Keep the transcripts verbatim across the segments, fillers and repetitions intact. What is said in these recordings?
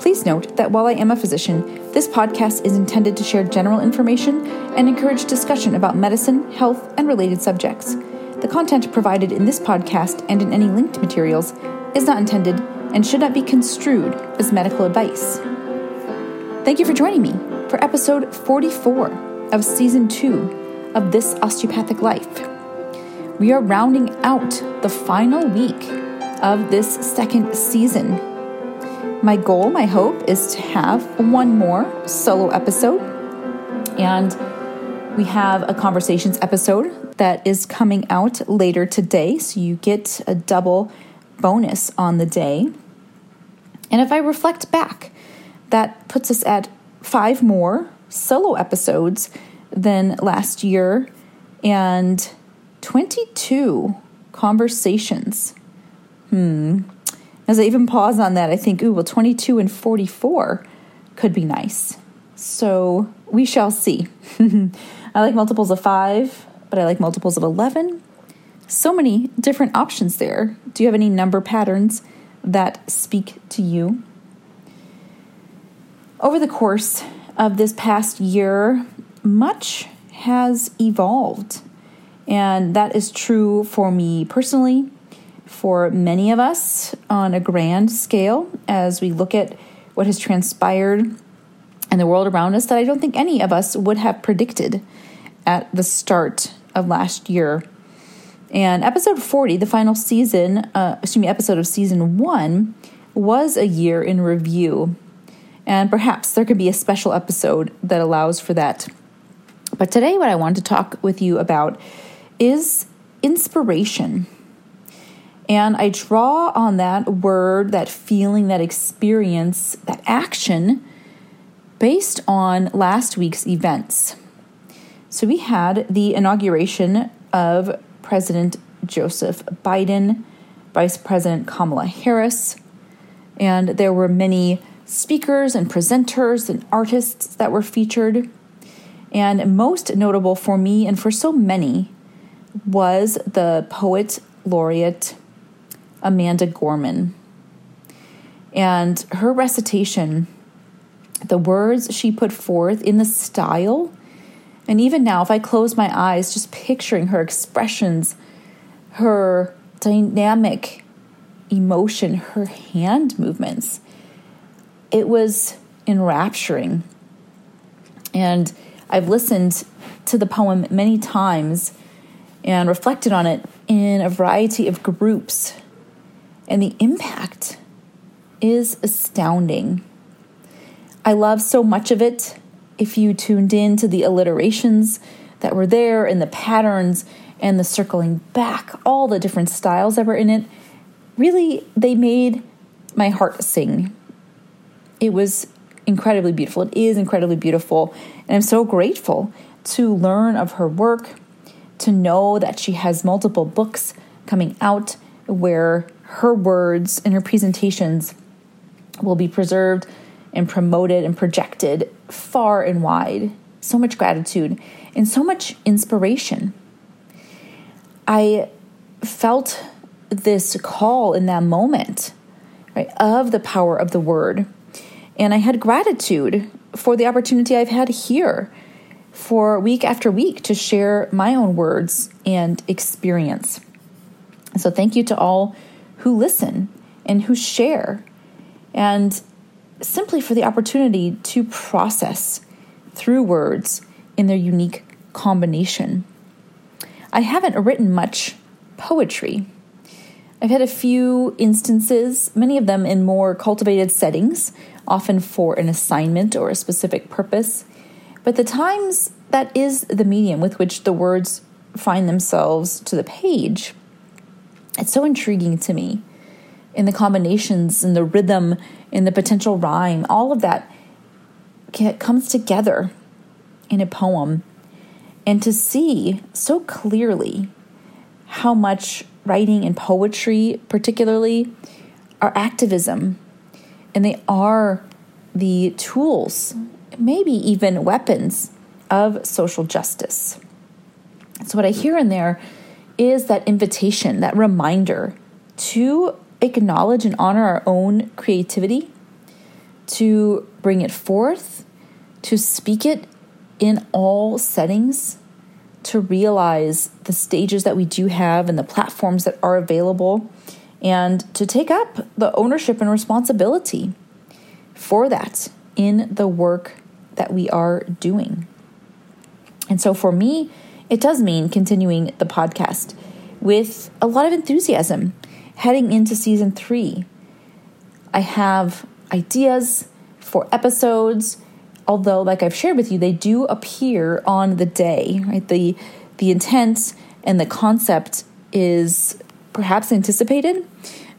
Please note that while I am a physician, this podcast is intended to share general information and encourage discussion about medicine, health, and related subjects. The content provided in this podcast and in any linked materials is not intended and should not be construed as medical advice. Thank you for joining me for episode forty-four of season two of This Osteopathic Life. We are rounding out the final week of this second season. My goal, my hope, is to have one more solo episode, and we have a conversations episode that is coming out later today, so you get a double bonus on the day. And if I reflect back, that puts us at five more solo episodes than last year and twenty-two conversations. Hmm. As I even pause on that, I think, ooh, well, twenty-two and forty-four could be nice. So we shall see. I like multiples of five, but I like multiples of eleven. So many different options there. Do you have any number patterns that speak to you? Over the course of this past year, much has evolved. And that is true for me personally, for many of us on a grand scale as we look at what has transpired in the world around us that I don't think any of us would have predicted at the start of last year. And episode forty, the final season, uh, excuse me, episode of season one, was a year in review. And perhaps there could be a special episode that allows for that. But today what I want to talk with you about is inspiration. And I draw on that word, that feeling, that experience, that action based on last week's events. So we had the inauguration of President Joseph Biden, Vice President Kamala Harris, and there were many speakers and presenters and artists that were featured. And most notable for me and for so many was the poet laureate Amanda Gorman. And her recitation, the words she put forth in the style, and even now, if I close my eyes, just picturing her expressions, her dynamic emotion, her hand movements, it was enrapturing. And I've listened to the poem many times and reflected on it in a variety of groups. And the impact is astounding. I love so much of it. If you tuned in to the alliterations that were there and the patterns and the circling back, all the different styles that were in it, really, they made my heart sing. It was incredibly beautiful. It is incredibly beautiful. And I'm so grateful to learn of her work, to know that she has multiple books coming out where her words and her presentations will be preserved and promoted and projected far and wide. So much gratitude and so much inspiration. I felt this call in that moment, right, of the power of the word. And I had gratitude for the opportunity I've had here for week after week to share my own words and experience. So thank you to all who listen and who share, and simply for the opportunity to process through words in their unique combination. I haven't written much poetry. I've had a few instances, many of them in more cultivated settings, often for an assignment or a specific purpose, but the times that is the medium with which the words find themselves to the page, it's so intriguing to me, in the combinations, in the rhythm, in the potential rhyme, all of that comes together in a poem. and to see so clearly how much writing and poetry particularly are activism, and they are the tools, maybe even weapons, of social justice. So what I hear in there is that invitation, that reminder to acknowledge and honor our own creativity, to bring it forth, to speak it in all settings, to realize the stages that we do have and the platforms that are available, and to take up the ownership and responsibility for that in the work that we are doing. And so for me, it does mean continuing the podcast with a lot of enthusiasm. Heading into season three, I have ideas for episodes, although, like I've shared with you, they do appear on the day, right? The, the intent and the concept is perhaps anticipated,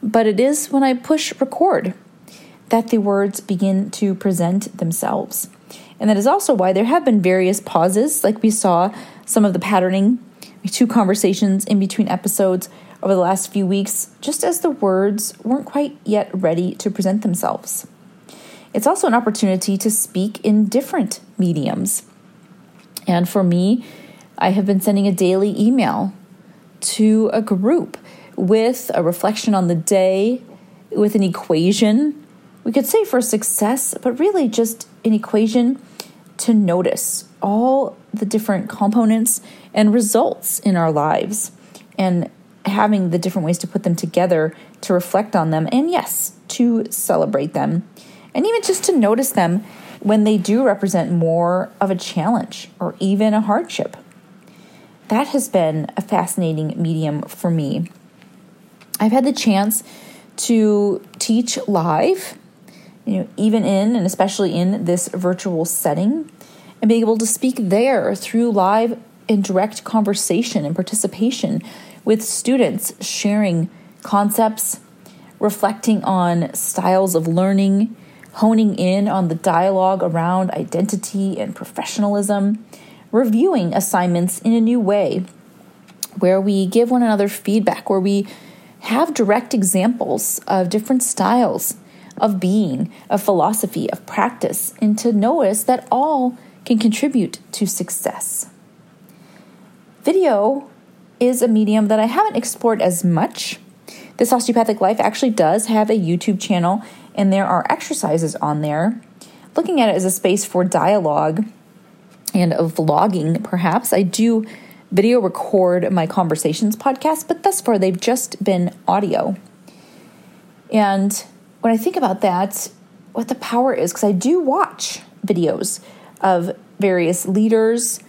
but it is when I push record that the words begin to present themselves. And that is also why there have been various pauses, like we saw some of the patterning, two conversations in between episodes over the last few weeks, just as the words weren't quite yet ready to present themselves. It's also an opportunity to speak in different mediums. And for me, I have been sending a daily email to a group with a reflection on the day, with an equation, we could say for success, but really just an equation to notice all the different components and results in our lives, and having the different ways to put them together, to reflect on them, and yes, to celebrate them, and even just to notice them when they do represent more of a challenge or even a hardship. That has been a fascinating medium for me. I've had the chance to teach live, you know, even in and especially in this virtual setting, and being able to speak there through live and direct conversation and participation with students, sharing concepts, reflecting on styles of learning, honing in on the dialogue around identity and professionalism, reviewing assignments in a new way, where we give one another feedback, where we have direct examples of different styles of being, of philosophy, of practice, and to notice that all can contribute to success. Video is a medium that I haven't explored as much. This Osteopathic Life actually does have a YouTube channel, and there are exercises on there. Looking at it as a space for dialogue and of vlogging, perhaps. I do video record my conversations podcast, but thus far they've just been audio. And when I think about that, what the power is, because I do watch videos of various leaders,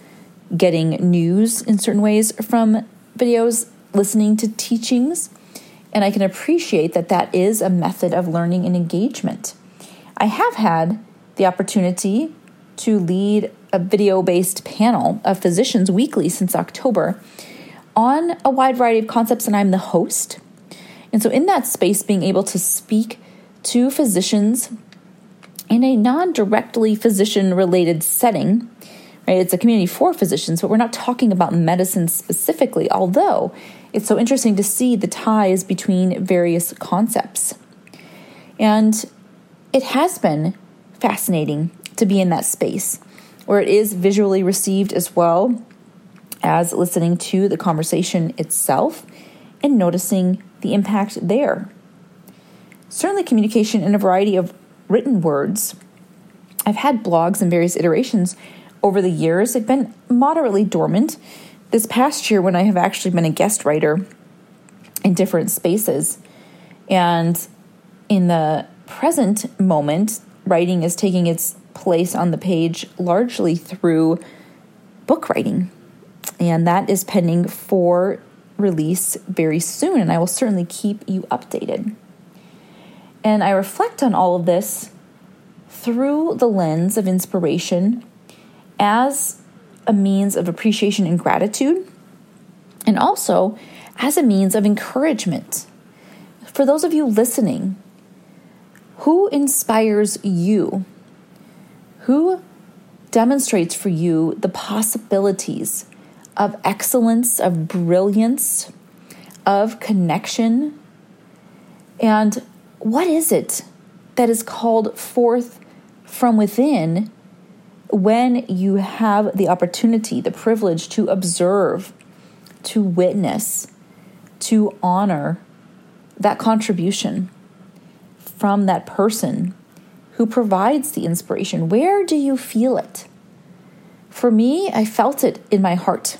getting news in certain ways from videos, listening to teachings, and I can appreciate that that is a method of learning and engagement. I have had the opportunity to lead a video-based panel of physicians weekly since October on a wide variety of concepts, and I'm the host. And so in that space, being able to speak to physicians in a non-directly physician-related setting, right? It's a community for physicians, but we're not talking about medicine specifically, although it's so interesting to see the ties between various concepts. And it has been fascinating to be in that space, where it is visually received as well as listening to the conversation itself and noticing the impact there. Certainly communication in a variety of written words. I've had blogs in various iterations over the years. I've been moderately dormant this past year when I have actually been a guest writer in different spaces. And in the present moment, writing is taking its place on the page largely through book writing. And that is pending for release very soon. And I will certainly keep you updated. And I reflect on all of this through the lens of inspiration as a means of appreciation and gratitude, and also as a means of encouragement. For those of you listening, who inspires you? Who demonstrates for you the possibilities of excellence, of brilliance, of connection. And what is it that is called forth from within when you have the opportunity, the privilege to observe, to witness, to honor that contribution from that person who provides the inspiration? Where do you feel it? For me, I felt it in my heart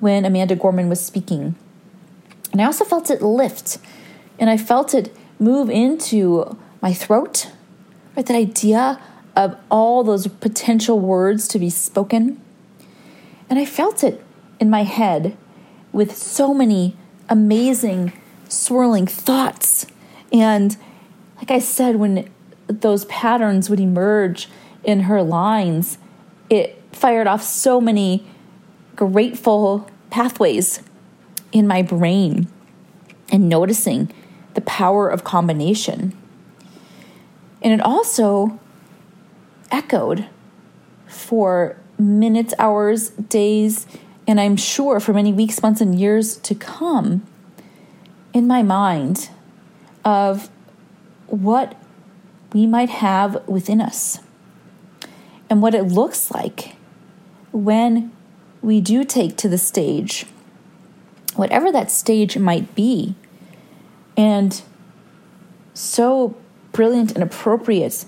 when Amanda Gorman was speaking. And I also felt it lift, and I felt it move into my throat, right? That idea of all those potential words to be spoken. And I felt it in my head with so many amazing, swirling thoughts. And like I said, when those patterns would emerge in her lines, it fired off so many grateful pathways in my brain, and noticing the power of combination. And it also echoed for minutes, hours, days, and I'm sure for many weeks, months, and years to come in my mind of what we might have within us and what it looks like when we do take to the stage, whatever that stage might be. And so brilliant and appropriate,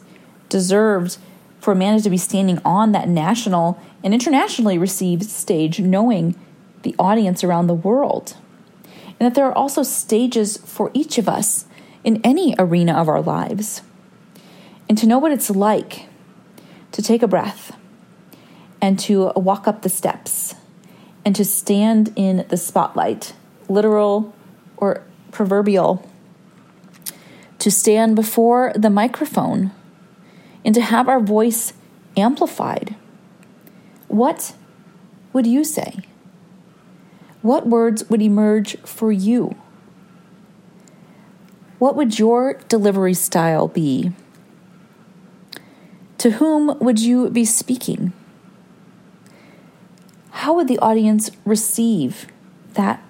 deserved for Amanda to be standing on that national and internationally received stage, knowing the audience around the world. And that there are also stages for each of us in any arena of our lives. And to know what it's like to take a breath and to walk up the steps and to stand in the spotlight, literal or proverbial, to stand before the microphone and to have our voice amplified. What would you say? What words would emerge for you? What would your delivery style be? To whom would you be speaking? How would the audience receive that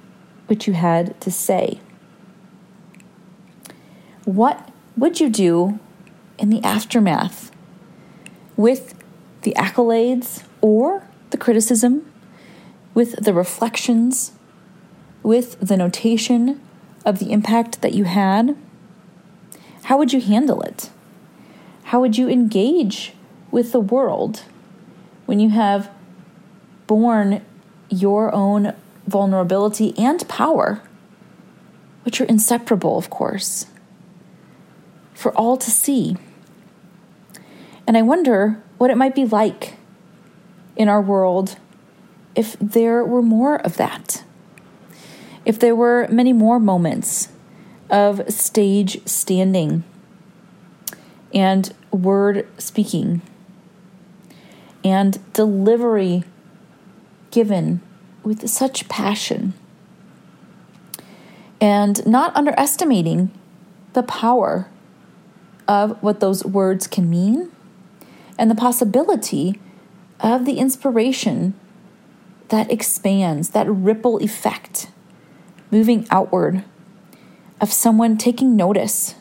which you had to say? What would you do in the aftermath with the accolades or the criticism, with the reflections, with the notation of the impact that you had? How would you handle it? How would you engage with the world when you have borne your own vulnerability and power, which are inseparable, of course, for all to see? And I wonder what it might be like in our world if there were more of that, if there were many more moments of stage standing and word speaking and delivery given with such passion, and not underestimating the power of what those words can mean and the possibility of the inspiration that expands, that ripple effect moving outward, of someone taking notice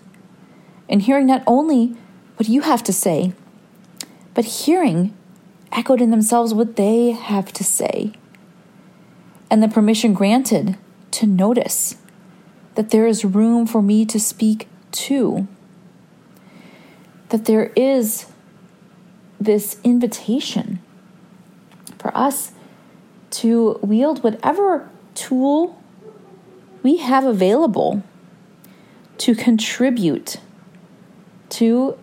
and hearing not only what you have to say, but hearing echoed in themselves what they have to say, and the permission granted to notice that there is room for me to speak too. That there is this invitation for us to wield whatever tool we have available to contribute to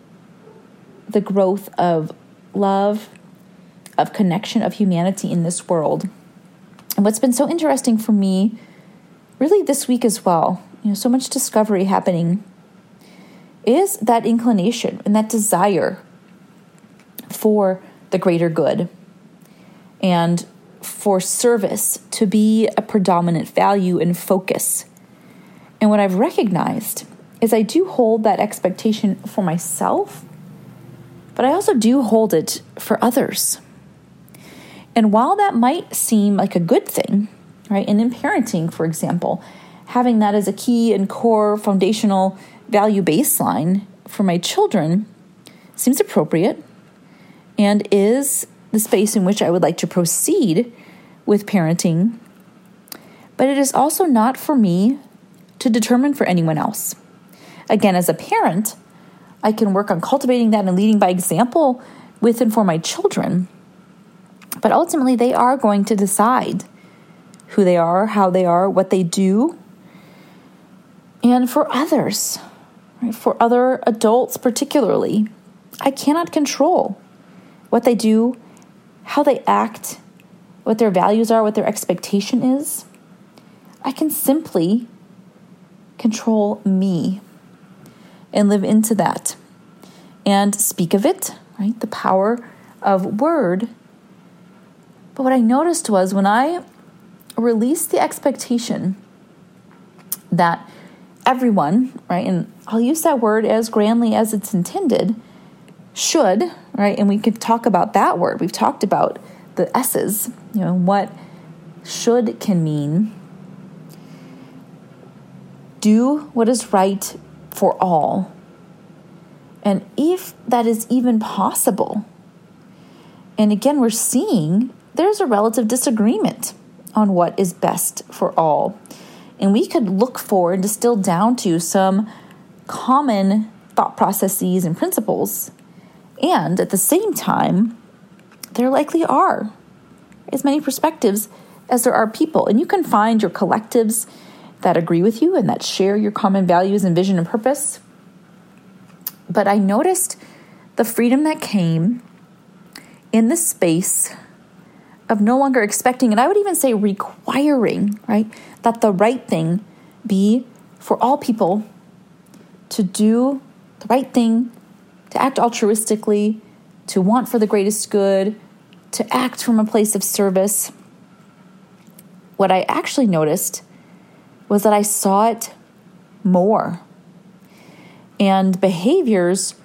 the growth of love, of connection, of humanity in this world. And what's been so interesting for me, really this week as well, you know, so much discovery happening, is that inclination and that desire for the greater good and for service to be a predominant value and focus. And what I've recognized is I do hold that expectation for myself, but I also do hold it for others. And while that might seem like a good thing, right? And in parenting, for example, having that as a key and core foundational value baseline for my children seems appropriate and is the space in which I would like to proceed with parenting. But it is also not for me to determine for anyone else. Again, as a parent, I can work on cultivating that and leading by example with and for my children. But ultimately, they are going to decide who they are, how they are, what they do. And for others, right, for other adults particularly, I cannot control what they do, how they act, what their values are, what their expectation is. I can simply control me and live into that and speak of it, right? The power of word. But what I noticed was when I released the expectation that everyone, right, and I'll use that word as grandly as it's intended, should, right, and we could talk about that word. We've talked about the S's, you know, what should can mean. Do what is right for all. And if that is even possible, and again, we're seeing there's a relative disagreement on what is best for all. And we could look for and distill down to some common thought processes and principles. And at the same time, there likely are as many perspectives as there are people. And you can find your collectives that agree with you and that share your common values and vision and purpose. But I noticed the freedom that came in the space of no longer expecting, and I would even say requiring, right, that the right thing be for all people to do the right thing, to act altruistically, to want for the greatest good, to act from a place of service. What I actually noticed was that I saw it more, and behaviors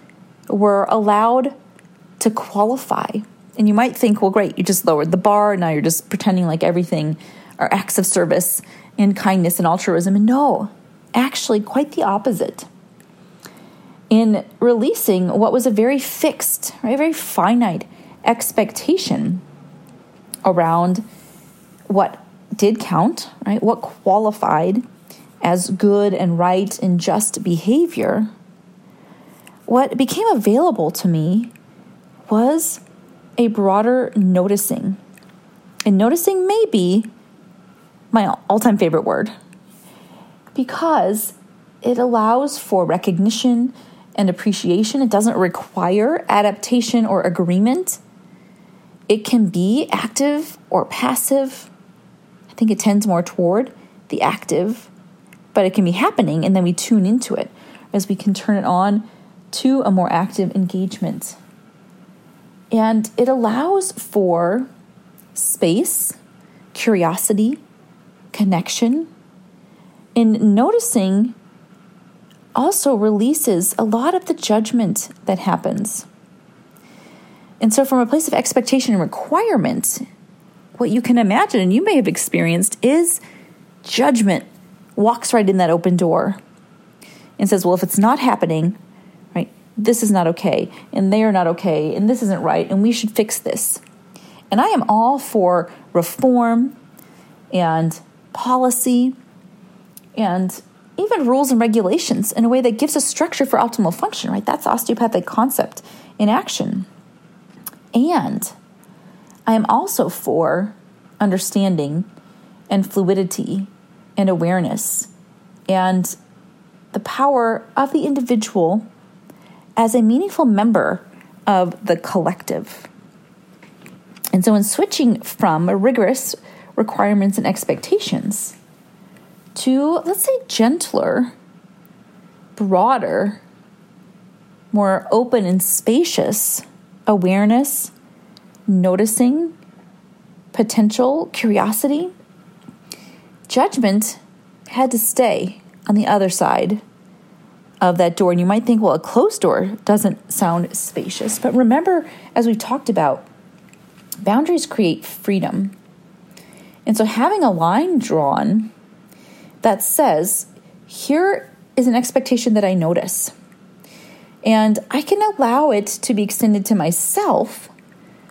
were allowed to qualify. And you might think, well, great, you just lowered the bar. Now you're just pretending like everything are acts of service and kindness and altruism. And no, actually quite the opposite. In releasing what was a very fixed, right, very finite expectation around what did count, right, what qualified as good and right and just behavior, what became available to me was a broader noticing. And noticing may be my all-time favorite word because it allows for recognition and appreciation. It doesn't require adaptation or agreement. It can be active or passive. I think it tends more toward the active, but it can be happening and then we tune into it as we can turn it on to a more active engagement. And it allows for space, curiosity, connection. And noticing also releases a lot of the judgment that happens. And so from a place of expectation and requirement, what you can imagine, and you may have experienced, is judgment walks right in that open door and says, well, if it's not happening, this is not okay, and they are not okay, and this isn't right, and we should fix this. And I am all for reform and policy and even rules and regulations in a way that gives a structure for optimal function, right? That's osteopathic concept in action. And I am also for understanding and fluidity and awareness and the power of the individual as a meaningful member of the collective. And so in switching from rigorous requirements and expectations to, let's say, gentler, broader, more open and spacious awareness, noticing, potential, curiosity, judgment had to stay on the other side of that door. And you might think, well, a closed door doesn't sound spacious. But remember, as we've talked about, boundaries create freedom. And so having a line drawn that says, here is an expectation that I notice, and I can allow it to be extended to myself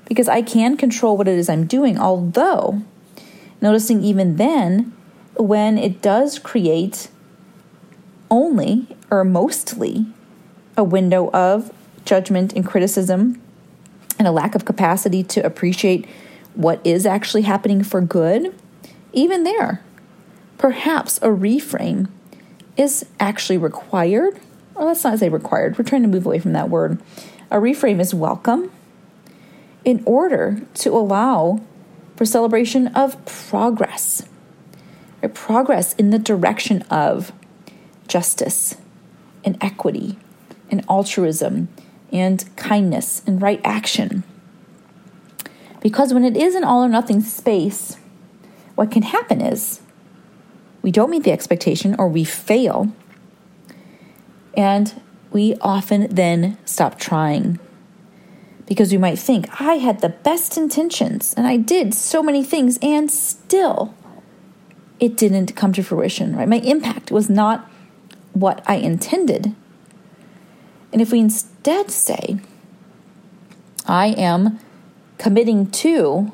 because I can control what it is I'm doing. Although, noticing even then, when it does create only or mostly a window of judgment and criticism and a lack of capacity to appreciate what is actually happening for good, even there, perhaps a reframe is actually required. Or let's not say required. We're trying to move away from that word. A reframe is welcome in order to allow for celebration of progress, or progress in the direction of justice and equity and altruism and kindness and right action. Because when it is an all or nothing space, what can happen is we don't meet the expectation or we fail. And we often then stop trying because we might think, I had the best intentions and I did so many things and still it didn't come to fruition, right? My impact was not what I intended. And if we instead say, I am committing to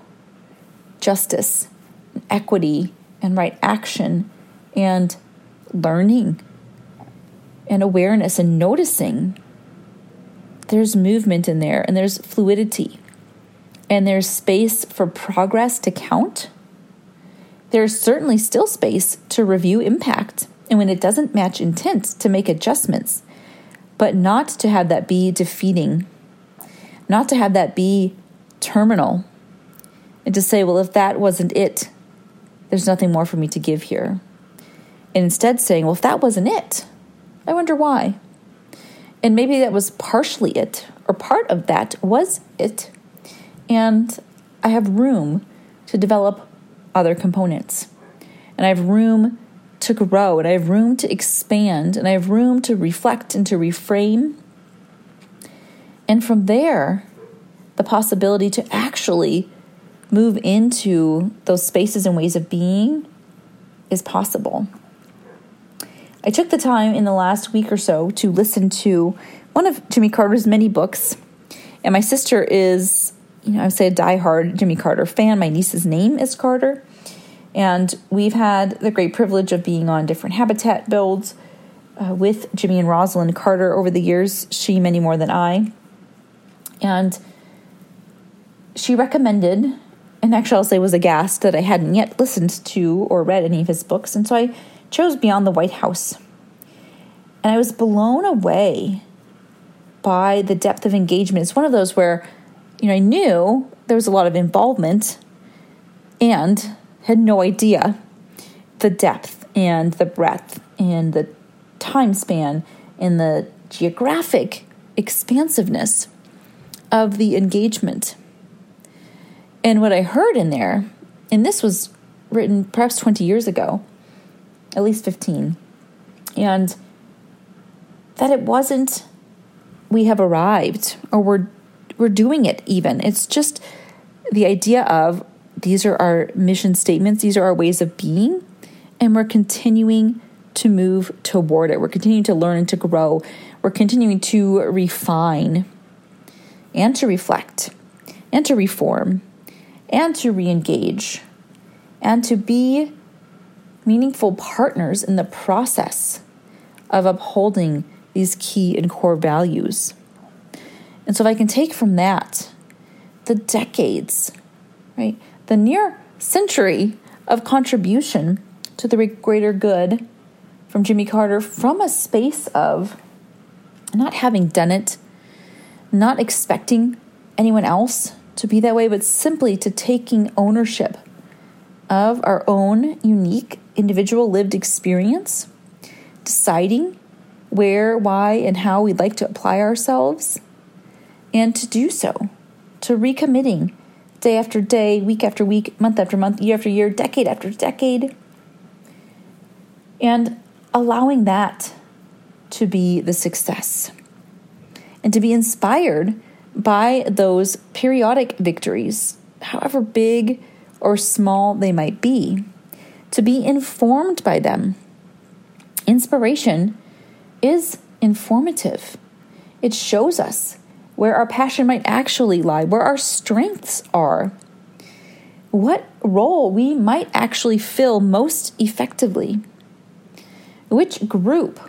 justice, equity, and right action, and learning, and awareness, and noticing, there's movement in there, and there's fluidity, and there's space for progress to count. There's certainly still space to review impact, and when it doesn't match intent, to make adjustments, but not to have that be defeating, not to have that be terminal, and to say, well, if that wasn't it, there's nothing more for me to give here. And instead saying, well, if that wasn't it, I wonder why. And maybe that was partially it, or part of that was it. And I have room to develop other components. And I have room to grow, and I have room to expand, and I have room to reflect and to reframe. And from there, the possibility to actually move into those spaces and ways of being is possible. I took the time in the last week or so to listen to one of Jimmy Carter's many books. And my sister is, you know, I would say a diehard Jimmy Carter fan. My niece's name is Carter. And we've had the great privilege of being on different habitat builds uh, with Jimmy and Rosalynn Carter over the years, she many more than I. And she recommended, and actually I'll say was aghast, that I hadn't yet listened to or read any of his books. And so I chose Beyond the White House. And I was blown away by the depth of engagement. It's one of those where, you know, I knew there was a lot of involvement and had no idea the depth and the breadth and the time span and the geographic expansiveness of the engagement. And what I heard in there, and this was written perhaps twenty years ago, at least fifteen, and that it wasn't we have arrived or we're we're doing it even. It's just the idea of these are our mission statements, these are our ways of being, and we're continuing to move toward it. We're continuing to learn and to grow. We're continuing to refine and to reflect and to reform and to re-engage and to be meaningful partners in the process of upholding these key and core values. And so if I can take from that the decades, right, the near century of contribution to the greater good from Jimmy Carter from a space of not having done it, not expecting anyone else to be that way, but simply to taking ownership of our own unique individual lived experience, deciding where, why, and how we'd like to apply ourselves, and to do so, to recommitting day after day, week after week, month after month, year after year, decade after decade, and allowing that to be the success and to be inspired by those periodic victories, however big or small they might be, to be informed by them. Inspiration is informative. It shows us where our passion might actually lie, where our strengths are, what role we might actually fill most effectively, which group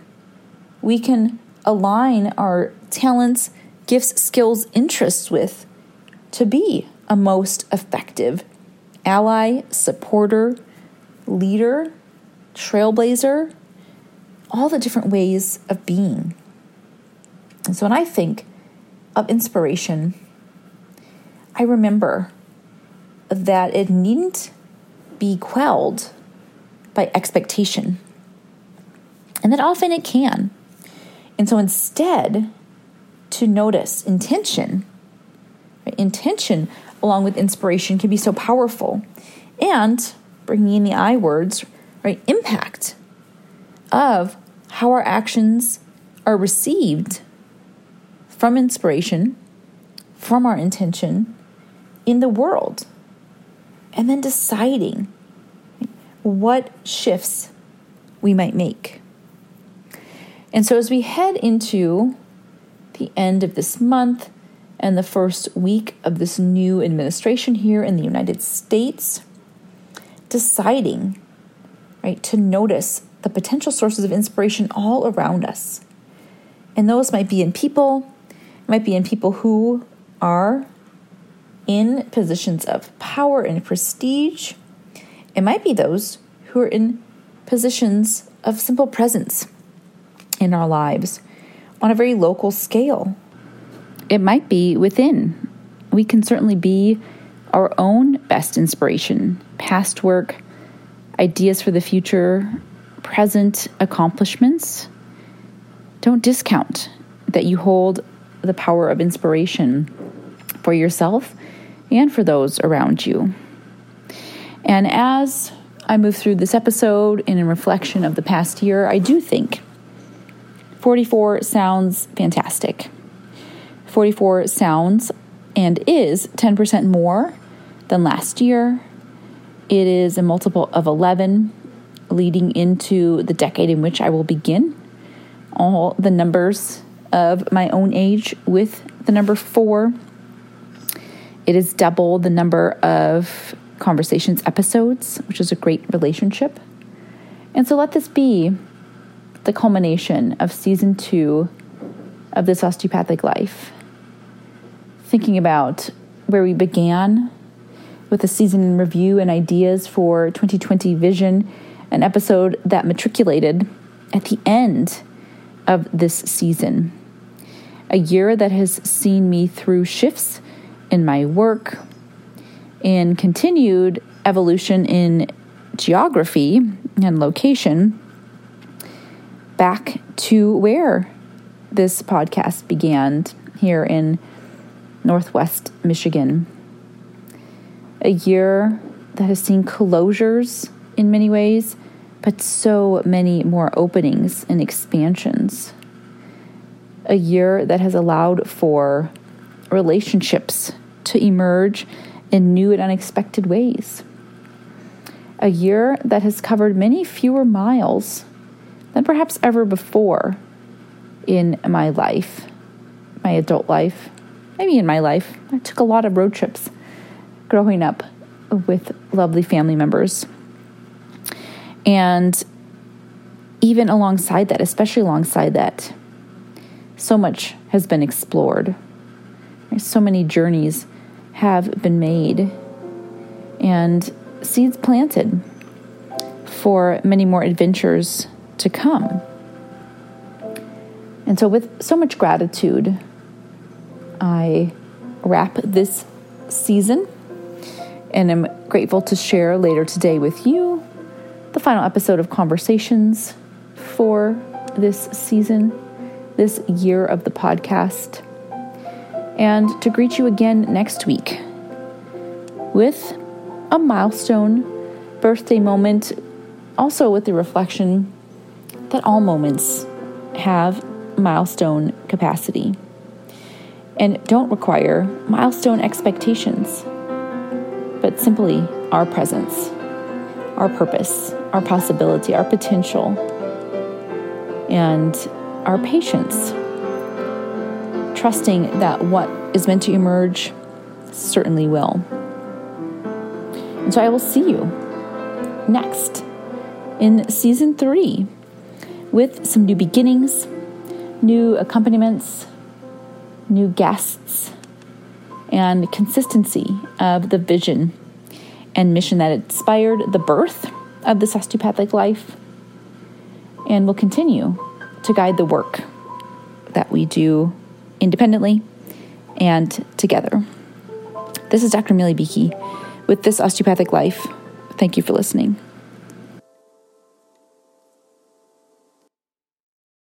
we can align our talents, gifts, skills, interests with to be a most effective ally, supporter, leader, trailblazer, all the different ways of being. And so when I think of inspiration, I remember that it needn't be quelled by expectation. And that often it can. And so instead, to notice intention, right? Intention along with inspiration can be so powerful. And bringing in the I words, right? Impact of how our actions are received from inspiration, from our intention in the world. And then deciding what shifts we might make. And so as we head into the end of this month and the first week of this new administration here in the United States, deciding, right, to notice the potential sources of inspiration all around us. And those might be in people, might be in people who are in positions of power and prestige. It might be those who are in positions of simple presence in our lives on a very local scale. It might be within. We can certainly be our own best inspiration, past work, ideas for the future, present accomplishments. Don't discount that you hold the power of inspiration for yourself and for those around you. And as I move through this episode and in reflection of the past year, I do think forty-four sounds fantastic. forty-four sounds and is ten percent more than last year. It is a multiple of eleven, leading into the decade in which I will begin all the numbers of my own age with the number four. It is double the number of conversations episodes, which is a great relationship. And so let this be the culmination of season two of This Osteopathic Life. Thinking about where we began with a season in review and ideas for twenty twenty vision, an episode that matriculated at the end of this season. A year that has seen me through shifts in my work, in continued evolution in geography and location, back to where this podcast began here in Northwest Michigan. A year that has seen closures in many ways, but so many more openings and expansions. A year that has allowed for relationships to emerge in new and unexpected ways. A year that has covered many fewer miles than perhaps ever before in my life, my adult life, maybe in my life. I took a lot of road trips growing up with lovely family members. And even alongside that, especially alongside that, so much has been explored. So many journeys have been made and seeds planted for many more adventures to come. And so with so much gratitude, I wrap this season, and I'm grateful to share later today with you the final episode of Conversations for this season, this year of the podcast. And to greet you again next week with a milestone birthday moment, also with the reflection that all moments have milestone capacity and don't require milestone expectations, but simply our presence, our purpose, our possibility, our potential, and our patience. Trusting that what is meant to emerge certainly will. And so I will see you next in season three with some new beginnings, new accompaniments, new guests, and consistency of the vision and mission that inspired the birth of this osteopathic life and will continue to guide the work that we do independently and together. This is Doctor Millie Beakey with This Osteopathic Life. Thank you for listening.